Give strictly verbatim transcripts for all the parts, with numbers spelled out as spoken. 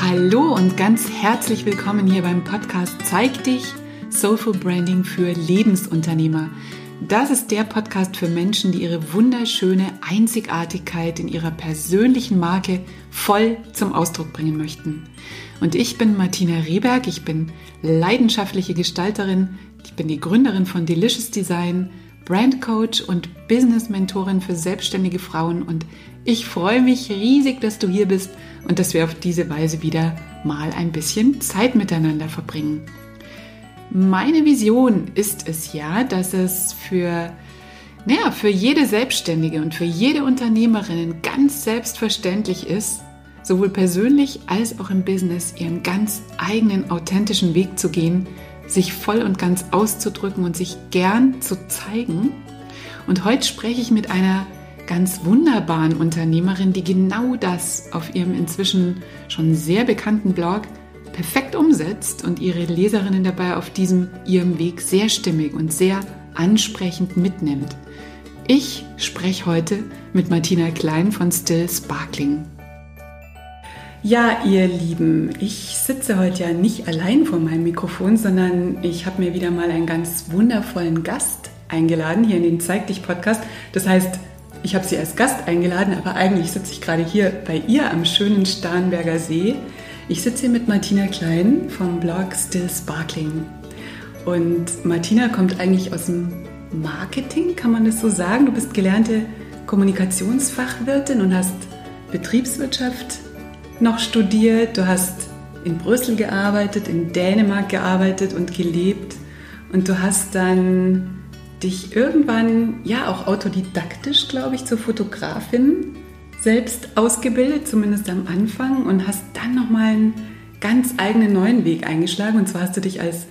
Hallo und ganz herzlich willkommen hier beim Podcast Zeig dich, Soulful Branding für Lebensunternehmer. Das ist der Podcast für Menschen, die ihre wunderschöne Einzigartigkeit in ihrer persönlichen Marke voll zum Ausdruck bringen möchten. Und ich bin Martina Rehberg, ich bin leidenschaftliche Gestalterin, ich bin die Gründerin von Delicious Design, Brandcoach und Business-Mentorin für selbstständige Frauen und ich freue mich riesig, dass du hier bist und dass wir auf diese Weise wieder mal ein bisschen Zeit miteinander verbringen. Meine Vision ist es ja, dass es für, naja, für jede Selbstständige und für jede Unternehmerin ganz selbstverständlich ist, sowohl persönlich als auch im Business ihren ganz eigenen authentischen Weg zu gehen, sich voll und ganz auszudrücken und sich gern zu zeigen. Und heute spreche ich mit einer ganz wunderbaren Unternehmerin, die genau das auf ihrem inzwischen schon sehr bekannten Blog perfekt umsetzt und ihre Leserinnen dabei auf diesem ihrem Weg sehr stimmig und sehr ansprechend mitnimmt. Ich spreche heute mit Martina Klein von Still Sparkling. Ja, ihr Lieben, ich sitze heute ja nicht allein vor meinem Mikrofon, sondern ich habe mir wieder mal einen ganz wundervollen Gast eingeladen hier in den Zeig dich Podcast. Das heißt, ich habe sie als Gast eingeladen, aber eigentlich sitze ich gerade hier bei ihr am schönen Starnberger See. Ich sitze hier mit Martina Klein vom Blog Still Sparkling. Und Martina kommt eigentlich aus dem Marketing, kann man das so sagen? Du bist gelernte Kommunikationsfachwirtin und hast Betriebswirtschaft noch studiert, du hast in Brüssel gearbeitet, in Dänemark gearbeitet und gelebt und du hast dann dich irgendwann, ja auch autodidaktisch, glaube ich, zur Fotografin selbst ausgebildet, zumindest am Anfang und hast dann nochmal einen ganz eigenen neuen Weg eingeschlagen und zwar hast du dich als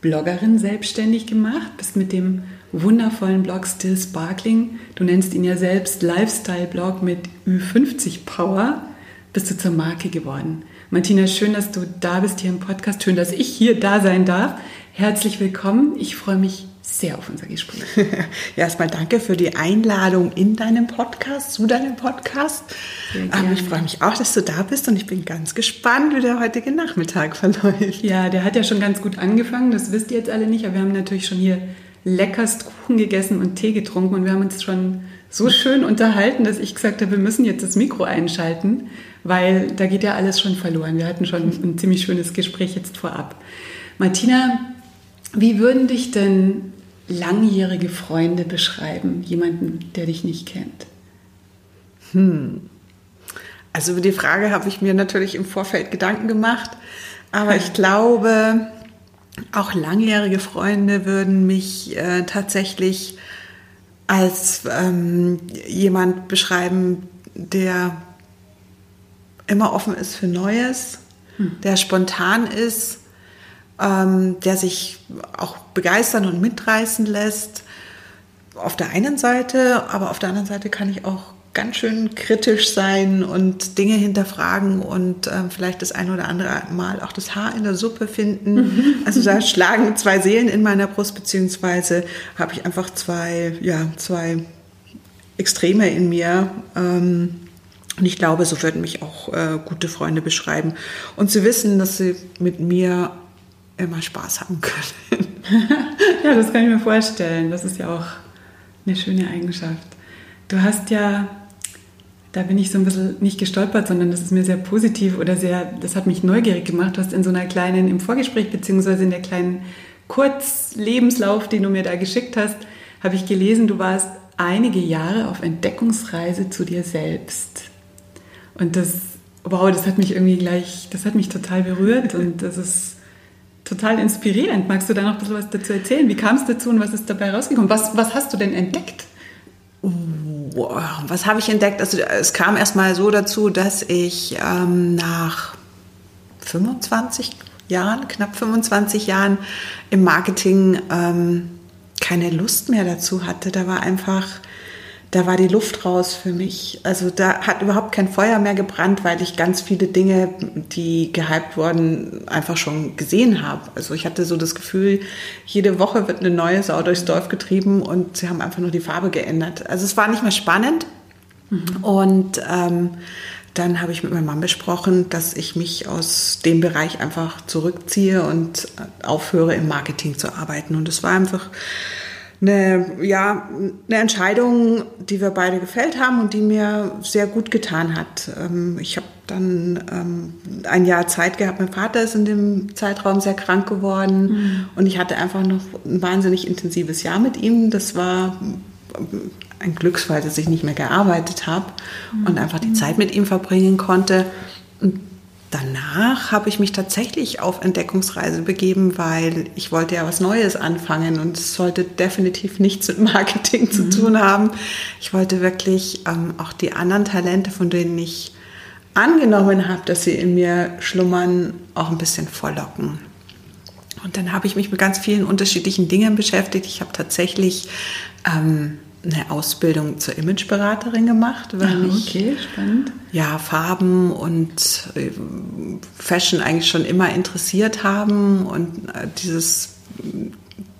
Bloggerin selbstständig gemacht, bist mit dem wundervollen Blog Still Sparkling, du nennst ihn ja selbst Lifestyle-Blog mit Ü fünfzig Power, bist du zur Marke geworden. Martina, schön, dass du da bist hier im Podcast. Schön, dass ich hier da sein darf. Herzlich willkommen. Ich freue mich sehr auf unser Gespräch. Ja, erstmal danke für die Einladung in deinem Podcast, zu deinem Podcast. Aber ich freue mich auch, dass du da bist und ich bin ganz gespannt, wie der heutige Nachmittag verläuft. Ja, der hat ja schon ganz gut angefangen. Das wisst ihr jetzt alle nicht, aber wir haben natürlich schon hier leckerst Kuchen gegessen und Tee getrunken und wir haben uns schon so schön unterhalten, dass ich gesagt habe, wir müssen jetzt das Mikro einschalten, weil da geht ja alles schon verloren. Wir hatten schon ein ziemlich schönes Gespräch jetzt vorab. Martina, wie würden dich denn langjährige Freunde beschreiben? Jemanden, der dich nicht kennt? Hm. Also über die Frage habe ich mir natürlich im Vorfeld Gedanken gemacht, aber ich glaube, auch langjährige Freunde würden mich äh, tatsächlich als ähm, jemand beschreiben, der immer offen ist für Neues, hm. der spontan ist, ähm, der sich auch begeistern und mitreißen lässt. Auf der einen Seite, aber auf der anderen Seite kann ich auch ganz schön kritisch sein und Dinge hinterfragen und äh, vielleicht das ein oder andere Mal auch das Haar in der Suppe finden. Mhm. Also da schlagen zwei Seelen in meiner Brust, beziehungsweise habe ich einfach zwei, ja, zwei Extreme in mir. Ähm, und ich glaube, so würden mich auch äh, gute Freunde beschreiben. Und sie wissen, dass sie mit mir immer Spaß haben können. Ja, das kann ich mir vorstellen. Das ist ja auch eine schöne Eigenschaft. Du hast ja... Da bin ich so ein bisschen nicht gestolpert, sondern das ist mir sehr positiv oder sehr, das hat mich neugierig gemacht. Du hast in so einer kleinen, im Vorgespräch beziehungsweise in der kleinen Kurzlebenslauf, den du mir da geschickt hast, habe ich gelesen, du warst einige Jahre auf Entdeckungsreise zu dir selbst. Und das, wow, das hat mich irgendwie gleich, das hat mich total berührt und das ist total inspirierend. Magst du da noch ein bisschen was dazu erzählen? Wie kam es dazu und was ist dabei rausgekommen? Was, was hast du denn entdeckt? Wow, was habe ich entdeckt? Also es kam erstmal so dazu, dass ich ähm, nach fünfundzwanzig Jahren, knapp fünfundzwanzig Jahren im Marketing ähm, keine Lust mehr dazu hatte. Da war einfach, da war die Luft raus für mich. Also da hat überhaupt kein Feuer mehr gebrannt, weil ich ganz viele Dinge, die gehypt wurden, einfach schon gesehen habe. Also ich hatte so das Gefühl, jede Woche wird eine neue Sau durchs Dorf getrieben und sie haben einfach nur die Farbe geändert. Also es war nicht mehr spannend. Mhm. Und ähm, dann habe ich mit meinem Mann besprochen, dass ich mich aus dem Bereich einfach zurückziehe und aufhöre, im Marketing zu arbeiten. Und es war einfach eine, ja, eine Entscheidung, die wir beide gefällt haben und die mir sehr gut getan hat. Ich habe dann ein Jahr Zeit gehabt. Mein Vater ist in dem Zeitraum sehr krank geworden, mhm, und ich hatte einfach noch ein wahnsinnig intensives Jahr mit ihm. Das war ein Glücksfall, dass ich nicht mehr gearbeitet habe, mhm, und einfach die Zeit mit ihm verbringen konnte. Und danach habe ich mich tatsächlich auf Entdeckungsreise begeben, weil ich wollte ja was Neues anfangen und es sollte definitiv nichts mit Marketing, mhm, zu tun haben. Ich wollte wirklich ähm, auch die anderen Talente, von denen ich angenommen habe, dass sie in mir schlummern, auch ein bisschen vorlocken. Und dann habe ich mich mit ganz vielen unterschiedlichen Dingen beschäftigt. Ich habe tatsächlich ähm, eine Ausbildung zur Imageberaterin gemacht, weil ah, okay, ich spannend. ja, Farben und Fashion eigentlich schon immer interessiert haben und dieses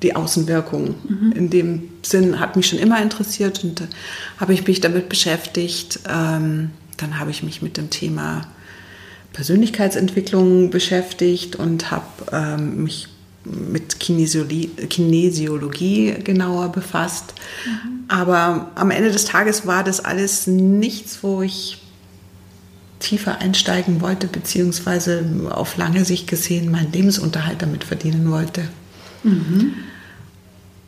die Außenwirkung, mhm, in dem Sinn hat mich schon immer interessiert und habe ich mich damit beschäftigt. Ähm, dann habe ich mich mit dem Thema Persönlichkeitsentwicklung beschäftigt und habe ähm, mich mit Kinesiologie, Kinesiologie genauer befasst. Mhm. Aber am Ende des Tages war das alles nichts, wo ich tiefer einsteigen wollte, beziehungsweise auf lange Sicht gesehen meinen Lebensunterhalt damit verdienen wollte. Mhm.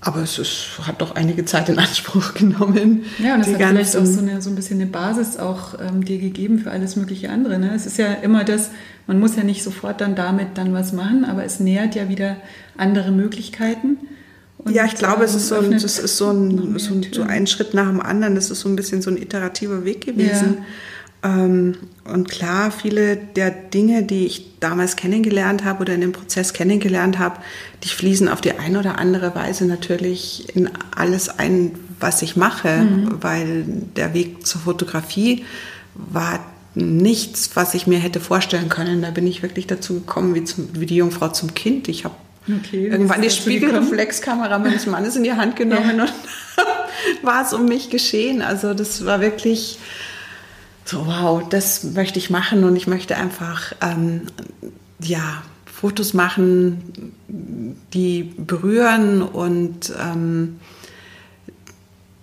Aber es ist, hat doch einige Zeit in Anspruch genommen. Ja, und das die hat vielleicht auch so, eine, so ein bisschen eine Basis auch ähm, dir gegeben für alles mögliche andere. Ne? Es ist ja immer das, man muss ja nicht sofort dann damit dann was machen, aber es nähert ja wieder andere Möglichkeiten. Und ja, ich glaube, es ist, so ein, das ist so, ein, so, ein, so ein Schritt nach dem anderen. Das ist so ein bisschen so ein iterativer Weg gewesen. Ja. Ähm, und klar, viele der Dinge, die ich damals kennengelernt habe oder in dem Prozess kennengelernt habe, die fließen auf die eine oder andere Weise natürlich in alles ein, was ich mache, mhm, weil der Weg zur Fotografie war nichts, was ich mir hätte vorstellen können. Da bin ich wirklich dazu gekommen, wie, zum, wie die Jungfrau zum Kind. Ich habe okay, irgendwann die Spiegelreflexkamera meines Mannes in die Hand genommen, ja, und war es um mich geschehen. Also das war wirklich so, wow, das möchte ich machen und ich möchte einfach, ähm, ja, Fotos machen, die berühren und ähm,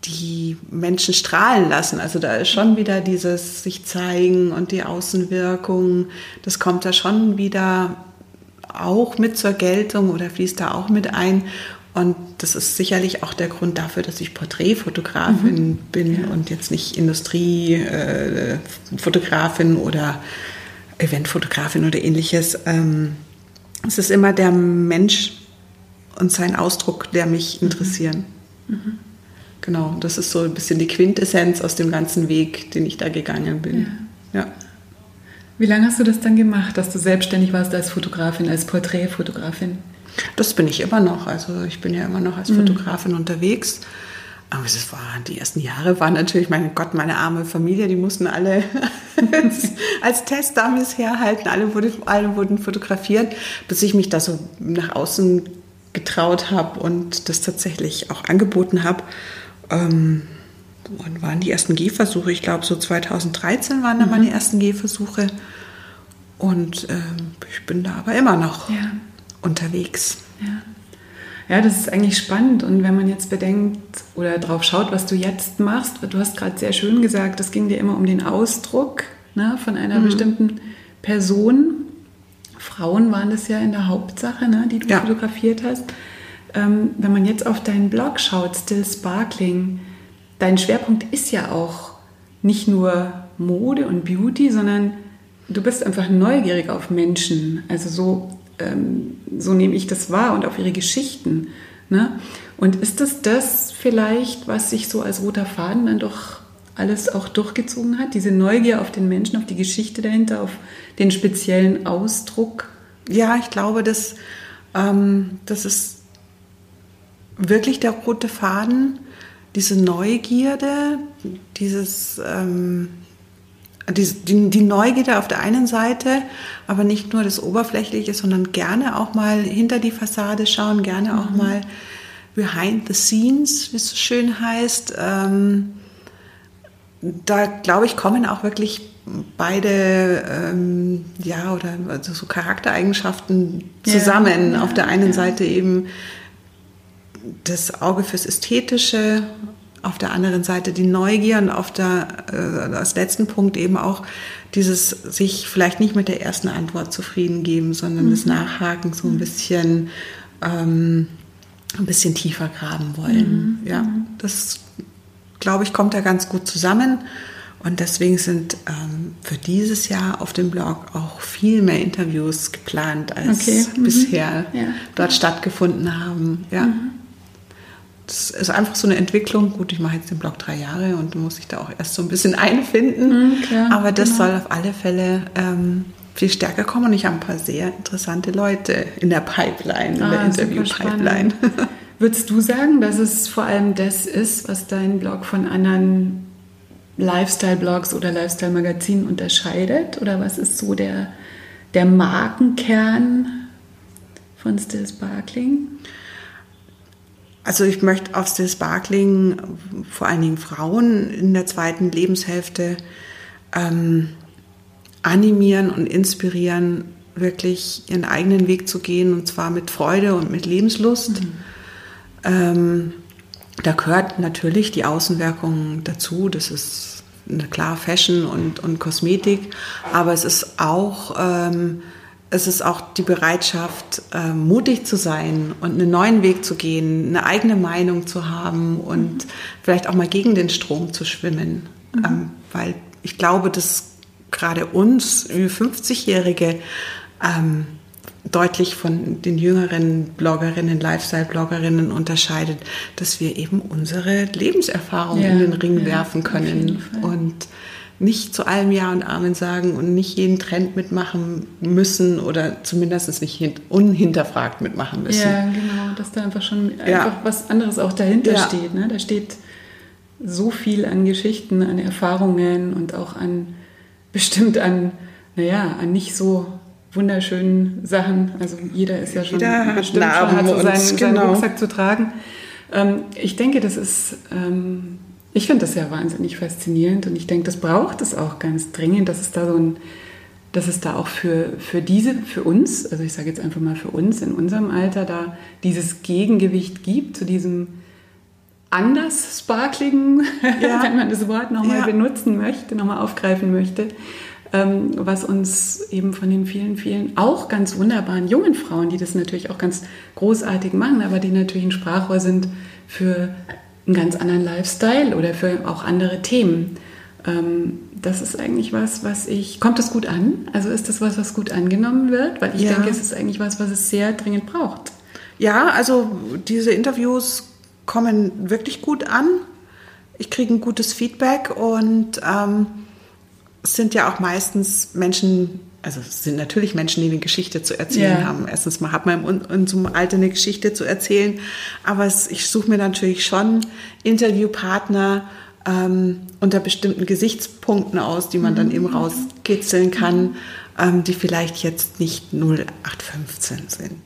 die Menschen strahlen lassen. Also da ist schon wieder dieses sich zeigen und die Außenwirkung, das kommt da schon wieder auch mit zur Geltung oder fließt da auch mit ein. Und das ist sicherlich auch der Grund dafür, dass ich Porträtfotografin, mhm, bin, ja, und jetzt nicht Industriefotografin äh, oder Eventfotografin oder ähnliches. Ähm, es ist immer der Mensch und sein Ausdruck, der mich interessieren. Mhm. Mhm. Genau, das ist so ein bisschen die Quintessenz aus dem ganzen Weg, den ich da gegangen bin. Ja. Ja. Wie lange hast du das dann gemacht, dass du selbstständig warst als Fotografin, als Porträtfotografin? Das bin ich immer noch. Also ich bin ja immer noch als Fotografin, mhm, unterwegs. Aber das war, die ersten Jahre waren natürlich, mein Gott, meine arme Familie, die mussten alle als, als Testdummies herhalten. Alle, wurde, alle wurden fotografiert, bis ich mich da so nach außen getraut habe und das tatsächlich auch angeboten habe. Ähm, wann waren die ersten Gehversuche? Ich glaube, so zwanzig dreizehn waren da, mhm, meine ersten Gehversuche. Und ähm, ich bin da aber immer noch. Ja. Unterwegs. Ja. Ja, das ist eigentlich spannend. Und wenn man jetzt bedenkt oder drauf schaut, was du jetzt machst, du hast gerade sehr schön gesagt, das ging dir immer um den Ausdruck, ne, von einer, mhm, bestimmten Person. Frauen waren das ja in der Hauptsache, ne, die du, ja, fotografiert hast. Ähm, wenn man jetzt auf deinen Blog schaut, Still Sparkling, dein Schwerpunkt ist ja auch nicht nur Mode und Beauty, sondern du bist einfach neugierig auf Menschen. Also so so nehme ich das wahr und auf ihre Geschichten. Ne? Und ist das das vielleicht, was sich so als roter Faden dann doch alles auch durchgezogen hat? Diese Neugier auf den Menschen, auf die Geschichte dahinter, auf den speziellen Ausdruck? Ja, ich glaube, das, ähm, das ist wirklich der rote Faden, diese Neugierde, dieses... Ähm Die, die, die Neugierde auf der einen Seite, aber nicht nur das Oberflächliche, sondern gerne auch mal hinter die Fassade schauen, gerne auch, mhm, mal behind the scenes, wie es so schön heißt. Ähm, da, glaube ich, kommen auch wirklich beide, ähm, ja, oder also so Charaktereigenschaften zusammen. Ja, auf der einen ja. Seite eben das Auge fürs Ästhetische, auf der anderen Seite die Neugier und auf der, äh, als letzten Punkt eben auch dieses sich vielleicht nicht mit der ersten Antwort zufrieden geben, sondern mhm. das Nachhaken so ein bisschen, ähm, ein bisschen tiefer graben wollen. Mhm. Ja, das, glaube ich, kommt da ganz gut zusammen. Und deswegen sind ähm, für dieses Jahr auf dem Blog auch viel mehr Interviews geplant, als okay. mhm. bisher ja. dort stattgefunden haben. Ja. Mhm. Das ist einfach so eine Entwicklung. Gut, ich mache jetzt den Blog drei Jahre und muss ich da auch erst so ein bisschen einfinden. Mhm, klar, aber das genau. soll auf alle Fälle ähm, viel stärker kommen. Und ich habe ein paar sehr interessante Leute in der Pipeline, ah, in der Interview-Pipeline. Würdest du sagen, dass es vor allem das ist, was dein Blog von anderen Lifestyle-Blogs oder Lifestyle-Magazinen unterscheidet? Oder was ist so der, der Markenkern von Still Sparkling? Also ich möchte auf Still Sparkling vor allen Dingen Frauen in der zweiten Lebenshälfte ähm, animieren und inspirieren, wirklich ihren eigenen Weg zu gehen, und zwar mit Freude und mit Lebenslust. Mhm. Ähm, Da gehört natürlich die Außenwirkung dazu, das ist klar Fashion und, und Kosmetik, aber es ist auch, ähm, es ist auch die Bereitschaft, äh, mutig zu sein und einen neuen Weg zu gehen, eine eigene Meinung zu haben und mhm. vielleicht auch mal gegen den Strom zu schwimmen, mhm. ähm, weil ich glaube, dass gerade uns fünfzigjährige ähm, deutlich von den jüngeren Bloggerinnen, Lifestyle-Bloggerinnen unterscheidet, dass wir eben unsere Lebenserfahrung ja, in den Ring ja, werfen können und nicht zu allem Ja und Amen sagen und nicht jeden Trend mitmachen müssen oder zumindest nicht unhinterfragt mitmachen müssen. Ja, genau, dass da einfach schon einfach ja. was anderes auch dahinter ja. steht. Ne? Da steht so viel an Geschichten, an Erfahrungen und auch an, bestimmt an, naja, an nicht so wunderschönen Sachen. Also jeder ist ja schon jeder bestimmt schon, hat so seinen, genau. seinen Rucksack zu tragen. Ähm, ich denke, das ist, ähm, ich finde das ja wahnsinnig faszinierend und ich denke, das braucht es auch ganz dringend, dass es da so ein, dass es da auch für, für diese, für uns, also ich sage jetzt einfach mal für uns in unserem Alter, da dieses Gegengewicht gibt zu diesem anders sparkligen, ja. wenn man das Wort nochmal ja. benutzen möchte, nochmal aufgreifen möchte, was uns eben von den vielen, vielen auch ganz wunderbaren jungen Frauen, die das natürlich auch ganz großartig machen, aber die natürlich ein Sprachrohr sind für einen ganz anderen Lifestyle oder für auch andere Themen. Das ist eigentlich was, was ich... Kommt das gut an? Also ist das was, was gut angenommen wird? Weil ich ja. denke, es ist eigentlich was, was es sehr dringend braucht. Ja, also diese Interviews kommen wirklich gut an. Ich kriege ein gutes Feedback und... Ähm Es sind ja auch meistens Menschen, also es sind natürlich Menschen, die eine Geschichte zu erzählen yeah. haben. Erstens mal hat man in, in so einem Alter eine Geschichte zu erzählen, aber es, ich suche mir natürlich schon Interviewpartner ähm, unter bestimmten Gesichtspunkten aus, die man mhm. dann eben rauskitzeln kann, mhm. ähm, die vielleicht jetzt nicht null acht fünfzehn sind.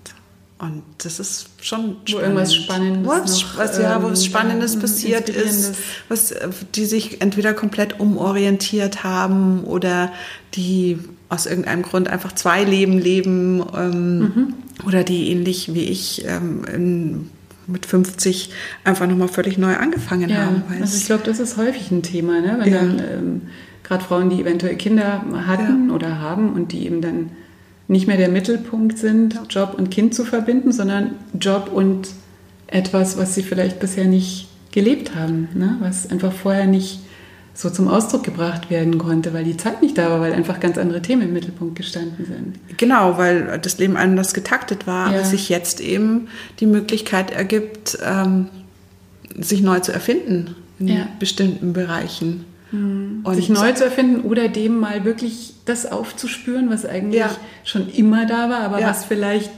Und das ist schon spannend. Wo irgendwas Spannendes, was, noch, was, ja, wo was Spannendes ja, passiert ist, was, die sich entweder komplett umorientiert haben oder die aus irgendeinem Grund einfach zwei Leben leben ähm, mhm. oder die ähnlich wie ich ähm, in, mit fünfzig einfach nochmal völlig neu angefangen ja, haben. Also ich glaube, das ist häufig ein Thema, ne? Wenn ja. dann ähm, gerade Frauen, die eventuell Kinder hatten ja. oder haben und die eben dann nicht mehr der Mittelpunkt sind, Job und Kind zu verbinden, sondern Job und etwas, was sie vielleicht bisher nicht gelebt haben, ne? Was einfach vorher nicht so zum Ausdruck gebracht werden konnte, weil die Zeit nicht da war, weil einfach ganz andere Themen im Mittelpunkt gestanden sind. Genau, weil das Leben anders getaktet war, ja. aber sich jetzt eben die Möglichkeit ergibt, ähm, sich neu zu erfinden in ja. bestimmten Bereichen. Und sich neu zu erfinden oder dem mal wirklich das aufzuspüren, was eigentlich ja. schon immer da war, aber ja. was vielleicht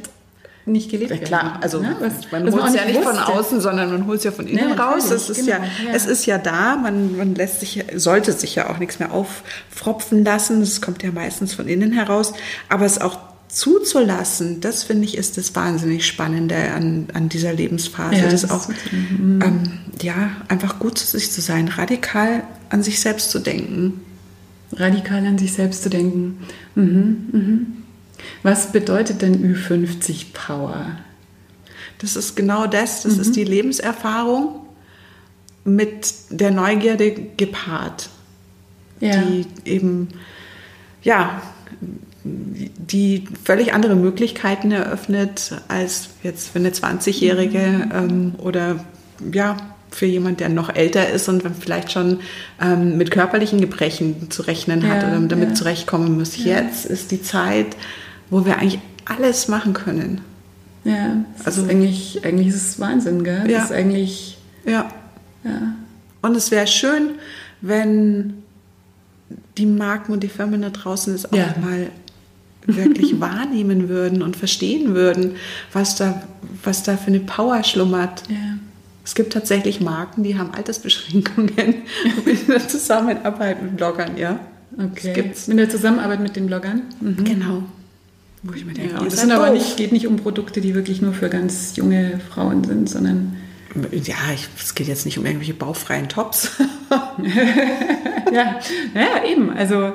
nicht gelebt wird. Ja, klar, werden, also ne? was, man holt es ja nicht von außen, sondern man holt es ja von innen Nein, raus. Das ist genau. ja, ja. Es ist ja da, man, man lässt sich, sollte sich ja auch nichts mehr auffropfen lassen, es kommt ja meistens von innen heraus, aber es auch zuzulassen, das finde ich ist das wahnsinnig Spannende an, an dieser Lebensphase. Ja, das ist auch, ähm, ja, einfach gut zu sich zu sein, radikal an sich selbst zu denken. Radikal an sich selbst zu denken. Mhm, mhm. Was bedeutet denn Ü fünfzig Power? Das ist genau das. Das mhm. ist die Lebenserfahrung mit der Neugierde gepaart. Ja. Die eben, ja, die völlig andere Möglichkeiten eröffnet, als jetzt für eine zwanzigjährige ähm, oder ja, für jemand, der noch älter ist und vielleicht schon ähm, mit körperlichen Gebrechen zu rechnen hat ja, oder damit ja. zurechtkommen muss. Ja. Jetzt ist die Zeit, wo wir eigentlich alles machen können. Ja, also ist eigentlich, eigentlich ist es Wahnsinn, gell? Ja. Das ist eigentlich, ja. ja. Und es wäre schön, wenn die Marken und die Firmen da draußen es auch ja. mal wirklich wahrnehmen würden und verstehen würden, was da, was da für eine Power schlummert. Ja. Es gibt tatsächlich Marken, die haben Altersbeschränkungen in der Zusammenarbeit mit Bloggern, ja. Okay. Das gibt's. In der Zusammenarbeit mit den Bloggern? Mhm. Genau. Wo ich mir denke, ja, das sind aber nicht, geht nicht um Produkte, die wirklich nur für ganz junge Frauen sind, sondern... Ja, ich, es geht jetzt nicht um irgendwelche bauchfreien Tops. ja. ja, eben. Also,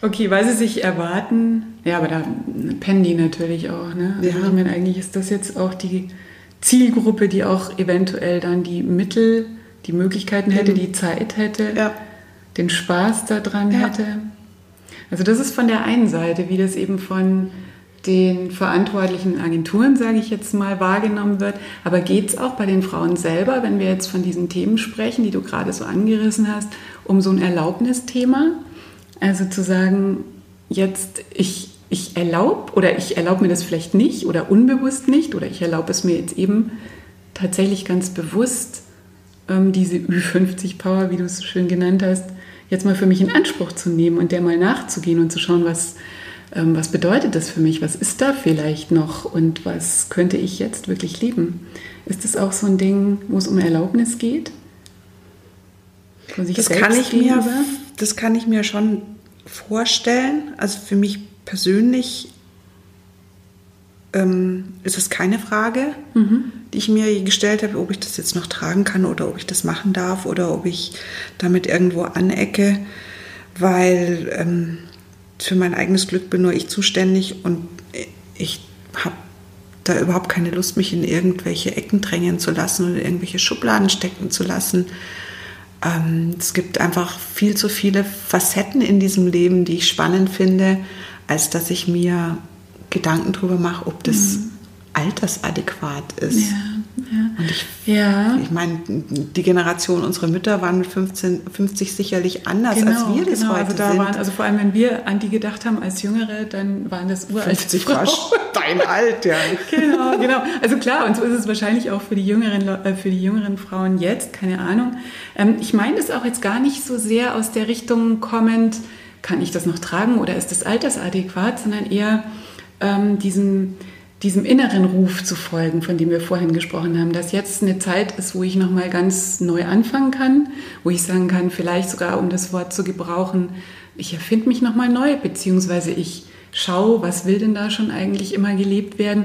okay, weil sie sich erwarten... Ja, aber da pennen die natürlich auch, ne? Also, ja. Ich meine, eigentlich ist das jetzt auch die Zielgruppe, die auch eventuell dann die Mittel, die Möglichkeiten hätte, mhm. die Zeit hätte, ja. den Spaß daran ja. hätte. Also das ist von der einen Seite, wie das eben von den verantwortlichen Agenturen, sage ich jetzt mal, wahrgenommen wird. Aber geht es auch bei den Frauen selber, wenn wir jetzt von diesen Themen sprechen, die du gerade so angerissen hast, um so ein Erlaubnisthema? Also zu sagen, jetzt ich... ich erlaube oder ich erlaube mir das vielleicht nicht oder unbewusst nicht oder ich erlaube es mir jetzt eben tatsächlich ganz bewusst, ähm, diese Ü fünfzig Power, wie du es so schön genannt hast, jetzt mal für mich in Anspruch zu nehmen und der mal nachzugehen und zu schauen, was, ähm, was bedeutet das für mich, was ist da vielleicht noch und was könnte ich jetzt wirklich leben? Ist das auch so ein Ding, wo es um Erlaubnis geht? Wo sich das, kann ich mir, das kann ich mir schon vorstellen. Also für mich persönlich ähm, ist es keine Frage, mhm. die ich mir gestellt habe, ob ich das jetzt noch tragen kann oder ob ich das machen darf oder ob ich damit irgendwo anecke, weil ähm, für mein eigenes Glück bin nur ich zuständig und ich habe da überhaupt keine Lust, mich in irgendwelche Ecken drängen zu lassen oder in irgendwelche Schubladen stecken zu lassen. Ähm, es gibt einfach viel zu viele Facetten in diesem Leben, die ich spannend finde, als dass ich mir Gedanken darüber mache, ob das mhm. altersadäquat ist. Ja, ja. Und ich, ja. ich meine, die Generation unserer Mütter waren mit fünfzehn, fünfzig sicherlich anders, genau, als wir das genau. heute also da sind. Waren, also vor allem, wenn wir an die gedacht haben als Jüngere, dann waren das uralte fünfzig war steinalt, ja. genau, genau. Also klar, und so ist es wahrscheinlich auch für die jüngeren, äh, für die jüngeren Frauen jetzt, keine Ahnung. Ähm, ich meine das auch jetzt gar nicht so sehr aus der Richtung kommend, kann ich das noch tragen oder ist das altersadäquat, sondern eher ähm, diesem, diesem inneren Ruf zu folgen, von dem wir vorhin gesprochen haben, dass jetzt eine Zeit ist, wo ich nochmal ganz neu anfangen kann, wo ich sagen kann, vielleicht sogar, um das Wort zu gebrauchen, ich erfinde mich nochmal neu, beziehungsweise ich schaue, was will denn da schon eigentlich immer gelebt werden,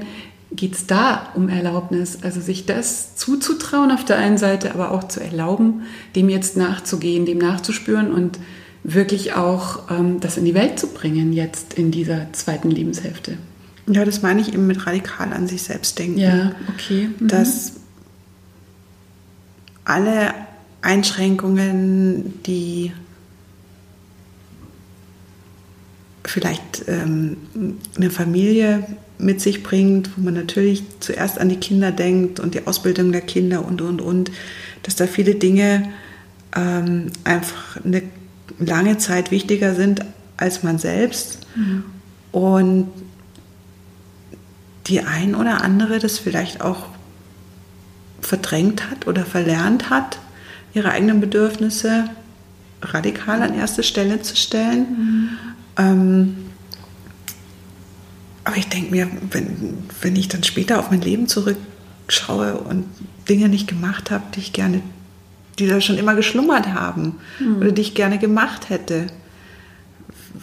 geht es da um Erlaubnis, also sich das zuzutrauen auf der einen Seite, aber auch zu erlauben, dem jetzt nachzugehen, dem nachzuspüren und wirklich auch ähm, das in die Welt zu bringen, jetzt in dieser zweiten Lebenshälfte. Ja, das meine ich eben mit radikal an sich selbst denken. Ja, okay. Mhm. Dass alle Einschränkungen, die vielleicht ähm, eine Familie mit sich bringt, wo man natürlich zuerst an die Kinder denkt und die Ausbildung der Kinder und, und, und, dass da viele Dinge ähm, einfach eine lange Zeit wichtiger sind als man selbst mhm. und die ein oder andere das vielleicht auch verdrängt hat oder verlernt hat, ihre eigenen Bedürfnisse radikal an erste Stelle zu stellen. Mhm. Ähm, aber ich denke mir, wenn, wenn ich dann später auf mein Leben zurückschaue und Dinge nicht gemacht habe, die ich gerne die da schon immer geschlummert haben hm. oder die ich gerne gemacht hätte.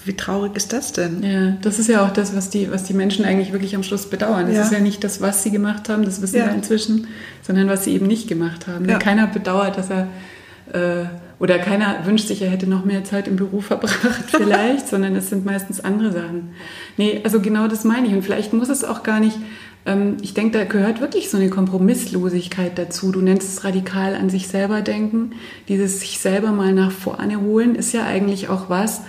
Wie traurig ist das denn? Ja, das ist ja auch das, was die, was die Menschen eigentlich wirklich am Schluss bedauern. Das ja. ist ja nicht das, was sie gemacht haben, das wissen ja. wir inzwischen, sondern was sie eben nicht gemacht haben. Ja. Keiner bedauert, dass er äh, Oder keiner wünscht sich, er hätte noch mehr Zeit im Büro verbracht vielleicht, sondern es sind meistens andere Sachen. Nee, also genau das meine ich. Und vielleicht muss es auch gar nicht, ähm, ich denke, da gehört wirklich so eine Kompromisslosigkeit dazu. Du nennst es radikal an sich selber denken. Dieses sich selber mal nach vorne holen ist ja eigentlich auch was,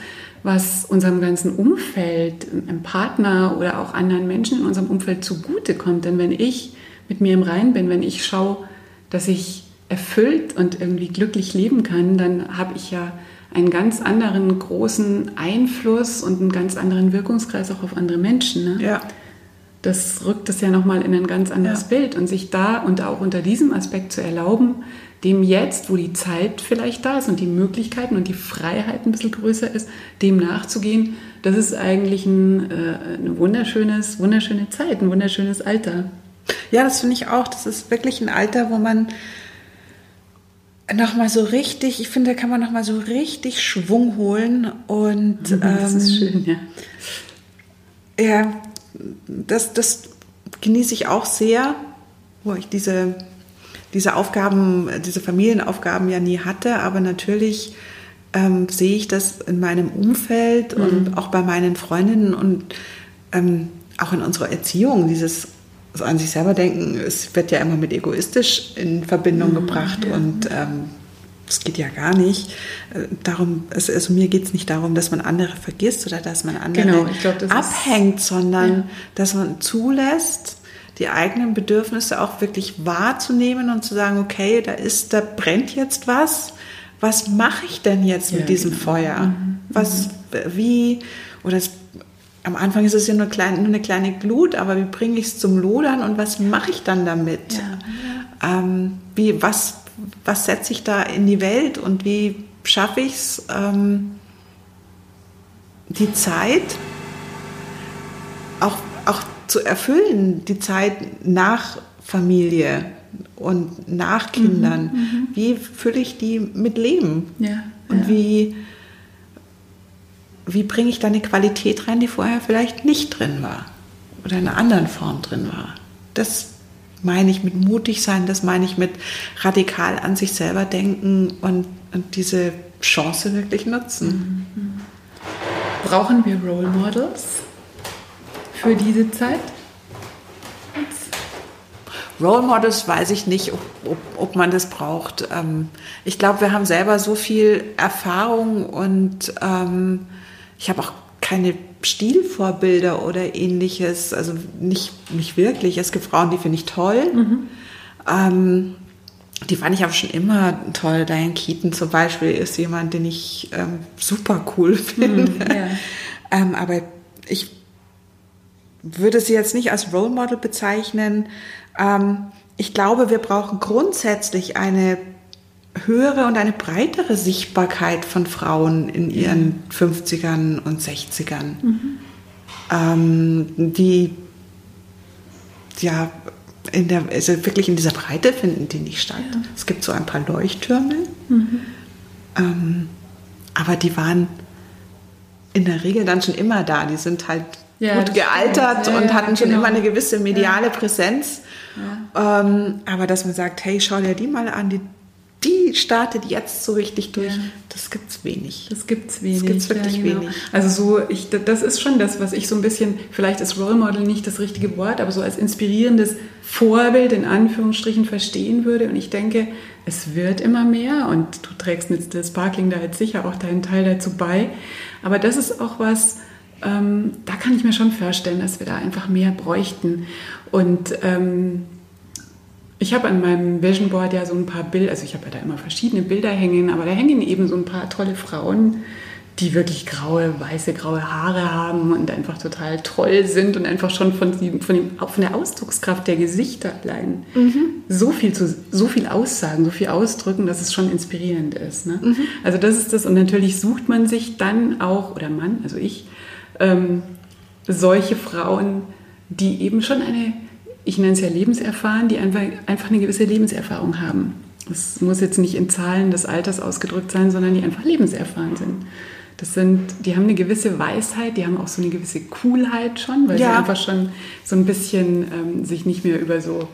was unserem ganzen Umfeld, einem Partner oder auch anderen Menschen in unserem Umfeld zugutekommt. Denn wenn ich mit mir im Reinen bin, wenn ich schaue, dass ich erfüllt und irgendwie glücklich leben kann, dann habe ich ja einen ganz anderen großen Einfluss und einen ganz anderen Wirkungskreis auch auf andere Menschen. Ne? Ja. Das rückt es ja nochmal in ein ganz anderes ja. Bild. Und sich da und auch unter diesem Aspekt zu erlauben, dem jetzt, wo die Zeit vielleicht da ist und die Möglichkeiten und die Freiheit ein bisschen größer ist, dem nachzugehen, das ist eigentlich ein, äh, ein wunderschönes, wunderschöne Zeit, ein wunderschönes Alter. Ja, das finde ich auch. Das ist wirklich ein Alter, wo man nochmal so richtig, ich finde, da kann man nochmal so richtig Schwung holen. Und das ähm, ist schön, ja. Ja, das, das genieße ich auch sehr, wo ich diese, diese Aufgaben, diese Familienaufgaben ja nie hatte. Aber natürlich ähm, sehe ich das in meinem Umfeld mhm. und auch bei meinen Freundinnen und ähm, auch in unserer Erziehung, dieses Also an sich selber denken, es wird ja immer mit egoistisch in Verbindung mhm, gebracht ja. und ähm, das geht ja gar nicht. Äh, darum, also, also mir geht es nicht darum, dass man andere vergisst oder dass man andere genau, ich glaub, das abhängt, ist, sondern ja. dass man zulässt, die eigenen Bedürfnisse auch wirklich wahrzunehmen und zu sagen, okay, da ist, da brennt jetzt was. Was mache ich denn jetzt ja, mit diesem genau. Feuer? Mhm. Was, wie, oder es am Anfang ist es ja nur, klein, nur eine kleine Glut, aber wie bringe ich es zum Lodern und was mache ich dann damit? Ja, ja. Ähm, wie, was, was setze ich da in die Welt und wie schaffe ich es, ähm, die Zeit auch, auch zu erfüllen, die Zeit nach Familie und nach Kindern? Mhm, wie fülle ich die mit Leben? Ja, und ja. wie... Wie bringe ich da eine Qualität rein, die vorher vielleicht nicht drin war oder in einer anderen Form drin war? Das meine ich mit mutig sein, das meine ich mit radikal an sich selber denken und, und diese Chance wirklich nutzen. Brauchen wir Role Models für diese Zeit? Role Models weiß ich nicht, ob, ob, ob man das braucht. Ich glaube, wir haben selber so viel Erfahrung und ähm, ich habe auch keine Stilvorbilder oder ähnliches, also nicht, nicht wirklich. Es gibt Frauen, die finde ich toll. Mhm. Ähm, die fand ich aber schon immer toll. Diane Keaton zum Beispiel ist jemand, den ich ähm, super cool finde. Mhm, ja. ähm, aber ich würde sie jetzt nicht als Role Model bezeichnen. Ähm, ich glaube, wir brauchen grundsätzlich eine höhere und eine breitere Sichtbarkeit von Frauen in ihren fünfzigern und sechzigern, mhm. ähm, die ja in der, also wirklich in dieser Breite finden die nicht statt. Ja. Es gibt so ein paar Leuchttürme, mhm. ähm, aber die waren in der Regel dann schon immer da. Die sind halt ja, gut gealtert ja, und ja, hatten schon genau. immer eine gewisse mediale ja. Präsenz. Ja. Ähm, aber dass man sagt, hey, schau dir die mal an, die Die startet jetzt so richtig durch. Ja. Das gibt's wenig. Das gibt's wenig. Das gibt's wirklich ja, genau. wenig. Also so, ich, das ist schon das, was ich so ein bisschen, vielleicht ist Role Model nicht das richtige Wort, aber so als inspirierendes Vorbild in Anführungsstrichen verstehen würde. Und ich denke, es wird immer mehr und du trägst mit Still Sparkling da jetzt sicher auch deinen Teil dazu bei. Aber das ist auch was, ähm, da kann ich mir schon vorstellen, dass wir da einfach mehr bräuchten. Und ähm, ich habe an meinem Vision Board ja so ein paar Bilder, also ich habe ja da immer verschiedene Bilder hängen, aber da hängen eben so ein paar tolle Frauen, die wirklich graue, weiße, graue Haare haben und einfach total toll sind und einfach schon von, von, dem, von der Ausdruckskraft der Gesichter allein mhm. so viel zu, so viel aussagen, so viel ausdrücken, dass es schon inspirierend ist. Ne? Mhm. Also das ist das und natürlich sucht man sich dann auch, oder Mann, also ich, ähm, solche Frauen, die eben schon eine... ich nenne es ja lebenserfahren, die einfach, einfach eine gewisse Lebenserfahrung haben. Es muss jetzt nicht in Zahlen des Alters ausgedrückt sein, sondern die einfach lebenserfahren sind. Das sind, die haben eine gewisse Weisheit, die haben auch so eine gewisse Coolheit schon, weil ja. sie einfach schon so ein bisschen ähm, sich nicht mehr über so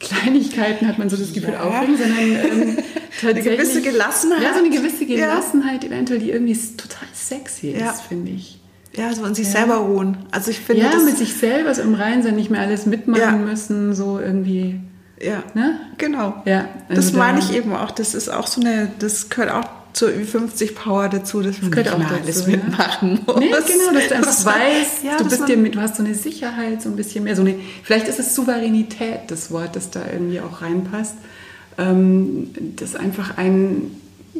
Kleinigkeiten, hat man so das Gefühl, ja. aufregen, sondern ähm, Eine gewisse Gelassenheit. Ja, so eine gewisse Gelassenheit ja. eventuell, die irgendwie total sexy ja. ist, finde ich. Ja, so in sich ja. selber ruhen. Also ich finde, ja, das mit sich selber so im Reinen sein, nicht mehr alles mitmachen ja. müssen, so irgendwie. Ja, ne? Genau. Ja, also das meine ich eben auch. Das ist auch so eine, das gehört auch zur Ü fünfzig Power dazu, dass man das nicht mehr alles dazu, mitmachen ja. muss. Nee, genau, dass du einfach das weißt, ja, du, bist dir mit, du hast so eine Sicherheit, so ein bisschen mehr. So eine, vielleicht ist es Souveränität, das Wort, das da irgendwie auch reinpasst. Ähm, das einfach ein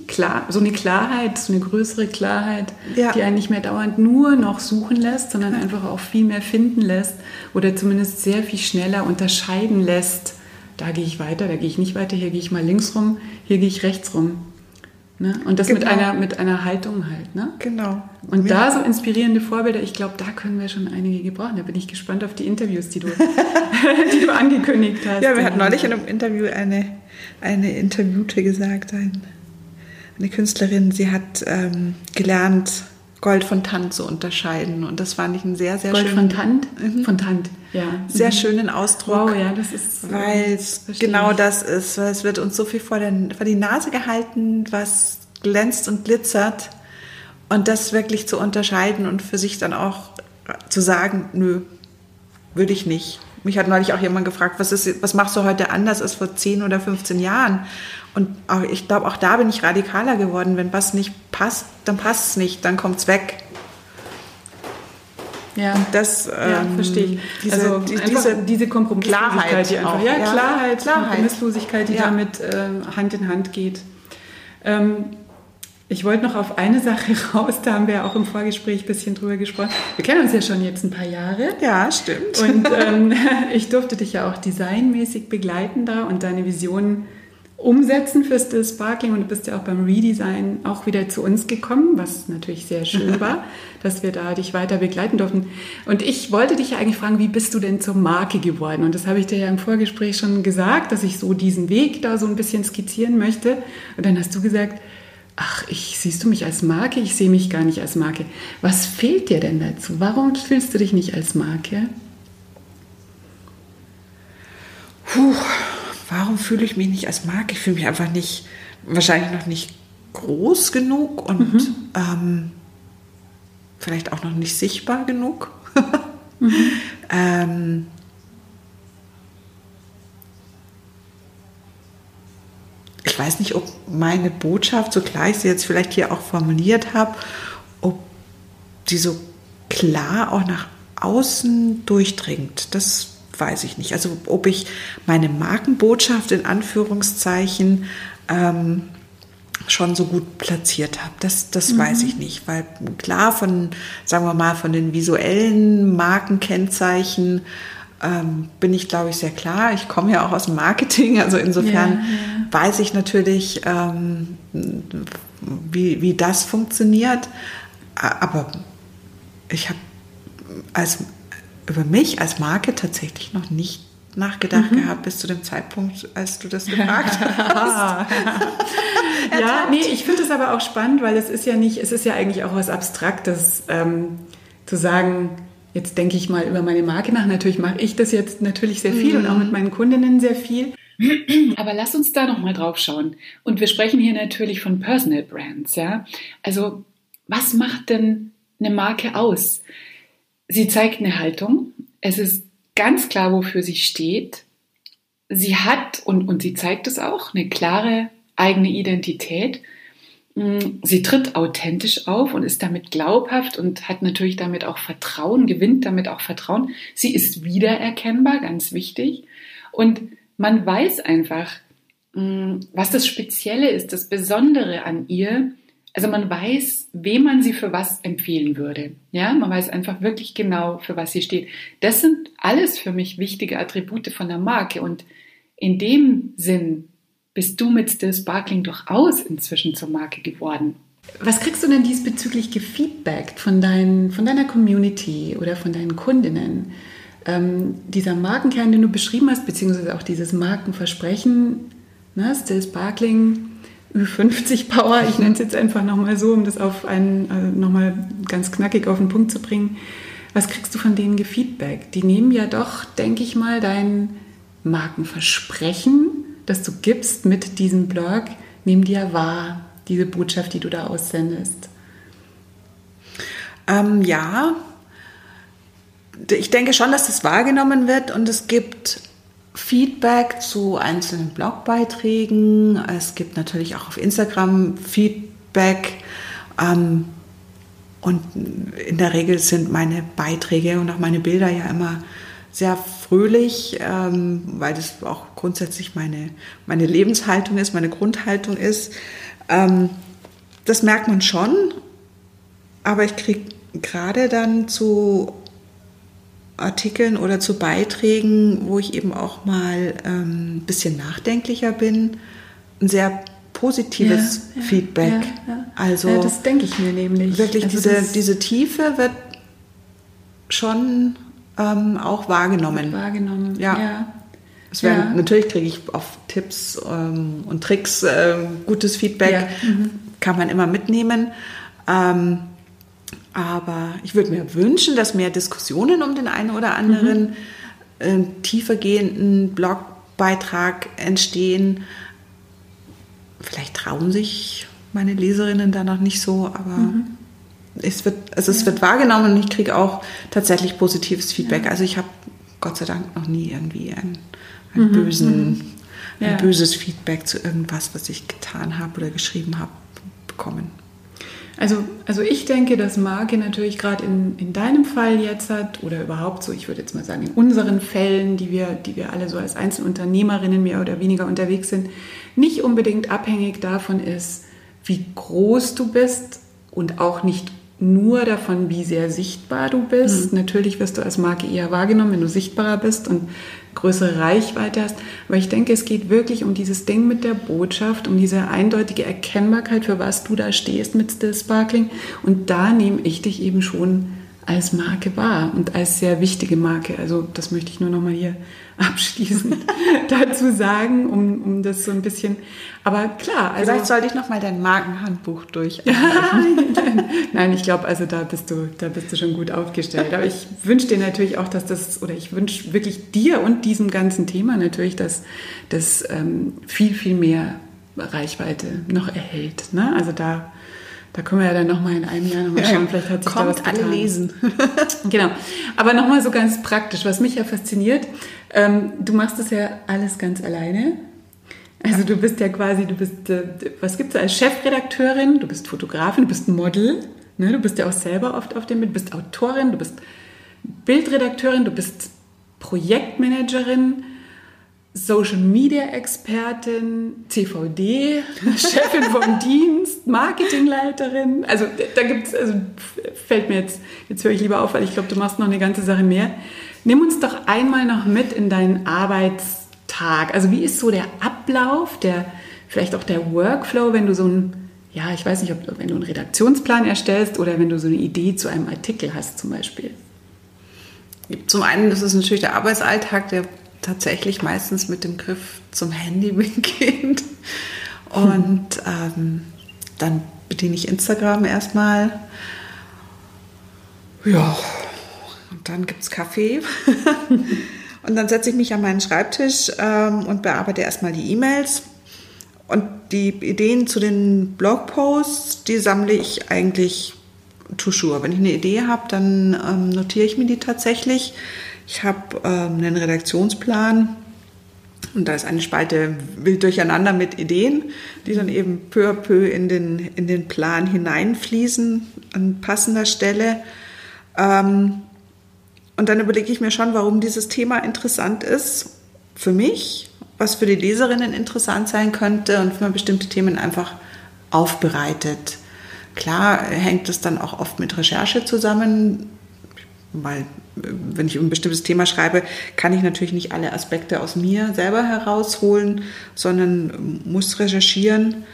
Klar, so eine Klarheit, so eine größere Klarheit, ja. die einen nicht mehr dauernd nur noch suchen lässt, sondern einfach auch viel mehr finden lässt oder zumindest sehr viel schneller unterscheiden lässt. Da gehe ich weiter, da gehe ich nicht weiter, hier gehe ich mal links rum, hier gehe ich rechts rum. Ne? Und das genau. mit einer, mit einer Haltung halt. Ne? Genau. Und ja. da so inspirierende Vorbilder, ich glaube, da können wir schon einige gebrauchen. Da bin ich gespannt auf die Interviews, die du, die du angekündigt hast. Ja, wir hatten neulich in einem Interview eine, eine Interviewte gesagt, ein eine Künstlerin, sie hat ähm, gelernt, Gold von Tand zu unterscheiden. Und das fand ich einen sehr, sehr Gold schönen... Gold von Tand? Mhm. Von Tand, ja. Sehr mhm. schönen Ausdruck. Wow, ja, das ist... Weil es genau das ist. Es wird uns so viel vor, den, vor die Nase gehalten, was glänzt und glitzert. Und das wirklich zu unterscheiden und für sich dann auch zu sagen, nö, würde ich nicht. Mich hat neulich auch jemand gefragt, was, ist, was machst du heute anders als vor zehn oder fünfzehn Jahren? Und auch, ich glaube, auch da bin ich radikaler geworden. Wenn was nicht passt, dann passt es nicht, dann kommt es weg. Ja, und das ähm, ja, verstehe ich. Diese, also die, diese, diese Kompromisslosigkeit, die einfach, auch, ja, ja, Klarheit, Klarheit. Kompromisslosigkeit, die ja. damit äh, Hand in Hand geht. Ähm, ich wollte noch auf eine Sache raus, da haben wir ja auch im Vorgespräch ein bisschen drüber gesprochen. Wir kennen uns ja schon jetzt ein paar Jahre. Ja, stimmt. Und ähm, ich durfte dich ja auch designmäßig begleiten da und deine Visionen umsetzen für Still Sparkling, und du bist ja auch beim Redesign auch wieder zu uns gekommen, was natürlich sehr schön war, dass wir da dich weiter begleiten durften. Und ich wollte dich ja eigentlich fragen, wie bist du denn zur Marke geworden? Und das habe ich dir ja im Vorgespräch schon gesagt, dass ich so diesen Weg da so ein bisschen skizzieren möchte. Und dann hast du gesagt, ach, ich, siehst du mich als Marke? Ich sehe mich gar nicht als Marke. Was fehlt dir denn dazu? Warum fühlst du dich nicht als Marke? Puh. Warum fühle ich mich nicht als Marke? Ich fühle mich einfach nicht, wahrscheinlich noch nicht groß genug und mhm. ähm, vielleicht auch noch nicht sichtbar genug. mhm. ähm, ich weiß nicht, ob meine Botschaft, so klar ich sie jetzt vielleicht hier auch formuliert habe, ob die so klar auch nach außen durchdringt. Das weiß ich nicht. Also ob ich meine Markenbotschaft in Anführungszeichen ähm, schon so gut platziert habe, das, das mhm. weiß ich nicht, weil klar von, sagen wir mal, von den visuellen Markenkennzeichen ähm, bin ich, glaube ich, sehr klar. Ich komme ja auch aus dem Marketing, also insofern yeah, yeah. weiß ich natürlich, ähm, wie, wie das funktioniert, aber ich habe als über mich als Marke tatsächlich noch nicht nachgedacht mhm. gehabt, bis zu dem Zeitpunkt, als du das gefragt hast. ja, nee, ich finde das aber auch spannend, weil es ist ja nicht, es ist ja eigentlich auch was Abstraktes, ähm, zu sagen, jetzt denke ich mal über meine Marke nach. Natürlich mache ich das jetzt natürlich sehr viel mhm. und auch mit meinen Kundinnen sehr viel. Aber lass uns da nochmal drauf schauen. Und wir sprechen hier natürlich von Personal Brands, ja. Also, was macht denn eine Marke aus? Sie zeigt eine Haltung, es ist ganz klar, wofür sie steht. Sie hat, und, und sie zeigt es auch, eine klare eigene Identität. Sie tritt authentisch auf und ist damit glaubhaft und hat natürlich damit auch Vertrauen, gewinnt damit auch Vertrauen. Sie ist wiedererkennbar, ganz wichtig. Und man weiß einfach, was das Spezielle ist, das Besondere an ihr. Also man weiß, wem man sie für was empfehlen würde. Ja, man weiß einfach wirklich genau, für was sie steht. Das sind alles für mich wichtige Attribute von der Marke. Und in dem Sinn bist du mit Still Sparkling durchaus inzwischen zur Marke geworden. Was kriegst du denn diesbezüglich gefeedbackt von, dein, von deiner Community oder von deinen Kundinnen? Ähm, dieser Markenkern, den du beschrieben hast, beziehungsweise auch dieses Markenversprechen, ne, Still Sparkling, Ü fünfzig Power, ich nenne es jetzt einfach nochmal so, um das auf einen, also nochmal ganz knackig auf den Punkt zu bringen. Was kriegst du von denen gefeedbackt? Die nehmen ja doch, denke ich mal, dein Markenversprechen, das du gibst mit diesem Blog, nimm dir wahr, diese Botschaft, die du da aussendest. Ähm, ja, ich denke schon, dass das wahrgenommen wird und es gibt Feedback zu einzelnen Blogbeiträgen. Es gibt natürlich auch auf Instagram Feedback. Ähm, und in der Regel sind meine Beiträge und auch meine Bilder ja immer sehr fröhlich, ähm, weil das auch grundsätzlich meine, meine Lebenshaltung ist, meine Grundhaltung ist. Ähm, das merkt man schon, aber ich kriege gerade dann zu Artikeln oder zu Beiträgen, wo ich eben auch mal ähm, ein bisschen nachdenklicher bin, ein sehr positives ja, ja, Feedback. Ja, ja. Also ja, das denke ich mir nämlich. Wirklich, also diese, diese Tiefe wird schon ähm, auch wahrgenommen. Wahrgenommen, ja. ja. Es werden, ja. Natürlich kriege ich auf Tipps ähm, und Tricks ähm, gutes Feedback, ja. mhm. kann man immer mitnehmen. Ähm, Aber ich würde mir wünschen, dass mehr Diskussionen um den einen oder anderen mhm. äh, tiefergehenden Blogbeitrag entstehen. Vielleicht trauen sich meine Leserinnen da noch nicht so, aber mhm. es wird, also es ja. wird wahrgenommen und ich kriege auch tatsächlich positives Feedback. Ja. Also ich habe Gott sei Dank noch nie irgendwie ein, ein, mhm. bösen, ja. ein böses Feedback zu irgendwas, was ich getan habe oder geschrieben habe, bekommen. Also, also ich denke, dass Marke natürlich gerade in, in deinem Fall jetzt hat oder überhaupt so, ich würde jetzt mal sagen, in unseren Fällen, die wir, die wir alle so als Einzelunternehmerinnen mehr oder weniger unterwegs sind, nicht unbedingt abhängig davon ist, wie groß du bist und auch nicht nur davon, wie sehr sichtbar du bist. Mhm. Natürlich wirst du als Marke eher wahrgenommen, wenn du sichtbarer bist und größere Reichweite hast. Aber ich denke, es geht wirklich um dieses Ding mit der Botschaft, um diese eindeutige Erkennbarkeit, für was du da stehst mit Still Sparkling. Und da nehme ich dich eben schon als Marke wahr und als sehr wichtige Marke. Also das möchte ich nur noch mal hier abschließend dazu sagen, um, um das so ein bisschen... Aber klar... Also, vielleicht sollte ich noch mal dein Markenhandbuch durcharbeiten. Nein, ich glaube, also da bist du, da bist du schon gut aufgestellt. Aber ich wünsche dir natürlich auch, dass das... Oder ich wünsche wirklich dir und diesem ganzen Thema natürlich, dass das ähm, viel, viel mehr Reichweite noch erhält. Ne? Also da... Da können wir ja dann nochmal in einem Jahr nochmal schauen, vielleicht hat sich da was getan. Kommt, alle lesen. Genau. Aber nochmal so ganz praktisch, was mich ja fasziniert, ähm, du machst das ja alles ganz alleine. Also ja. du bist ja quasi, du bist, äh, was gibt's da als Chefredakteurin, du bist Fotografin, du bist Model, ne? Du bist ja auch selber oft auf dem Bild, du bist Autorin, du bist Bildredakteurin, du bist Projektmanagerin, Social-Media-Expertin, C V D, Chefin vom Dienst, Marketingleiterin. Also da gibt's, also fällt mir jetzt, jetzt höre ich lieber auf, weil ich glaube, du machst noch eine ganze Sache mehr. Nimm uns doch einmal noch mit in deinen Arbeitstag. Also wie ist so der Ablauf, der vielleicht auch der Workflow, wenn du so ein, ja, ich weiß nicht, ob wenn du einen Redaktionsplan erstellst oder wenn du so eine Idee zu einem Artikel hast zum Beispiel. Zum einen, das ist natürlich der Arbeitsalltag, der tatsächlich meistens mit dem Griff zum Handy beginnt. Und ähm, dann bediene ich Instagram erstmal. Ja, und dann gibt es Kaffee. Und dann setze ich mich an meinen Schreibtisch ähm, und bearbeite erstmal die E-Mails. Und die Ideen zu den Blogposts, die sammle ich eigentlich to sure. Wenn ich eine Idee habe, dann ähm, notiere ich mir die tatsächlich. Ich habe ähm, einen Redaktionsplan und da ist eine Spalte wild durcheinander mit Ideen, die dann eben peu à peu in den, in den Plan hineinfließen an passender Stelle. Ähm, und dann überlege ich mir schon, warum dieses Thema interessant ist für mich, was für die Leserinnen interessant sein könnte und wie man bestimmte Themen einfach aufbereitet. Klar hängt es dann auch oft mit Recherche zusammen, weil wenn ich ein bestimmtes Thema schreibe, kann ich natürlich nicht alle Aspekte aus mir selber herausholen, sondern muss recherchieren,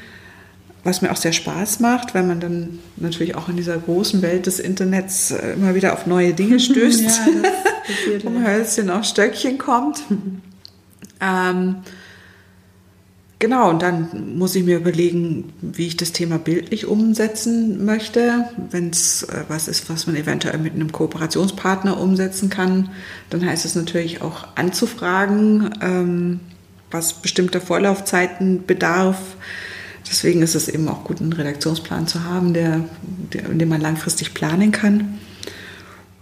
was mir auch sehr Spaß macht, weil man dann natürlich auch in dieser großen Welt des Internets immer wieder auf neue Dinge stößt, ja, das um Hölzchen auf Stöckchen kommt. ähm, genau, und dann muss ich mir überlegen, wie ich das Thema bildlich umsetzen möchte. Wenn es was ist, was man eventuell mit einem Kooperationspartner umsetzen kann, dann heißt es natürlich auch anzufragen, ähm, was bestimmter Vorlaufzeiten bedarf. Deswegen ist es eben auch gut, einen Redaktionsplan zu haben, der, der, in dem man langfristig planen kann.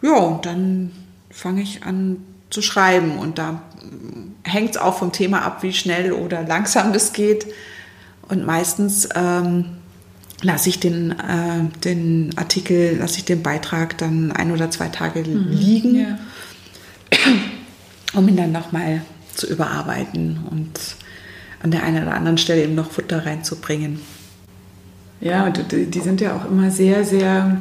Ja, dann fange ich an zu schreiben. Und da hängt es auch vom Thema ab, wie schnell oder langsam das geht. Und meistens ähm, lasse ich den, äh, den Artikel, lasse ich den Beitrag dann ein oder zwei Tage mhm. liegen, ja. um ihn dann nochmal zu überarbeiten und an der einen oder anderen Stelle eben noch Futter reinzubringen. Ja, und die sind ja auch immer sehr, sehr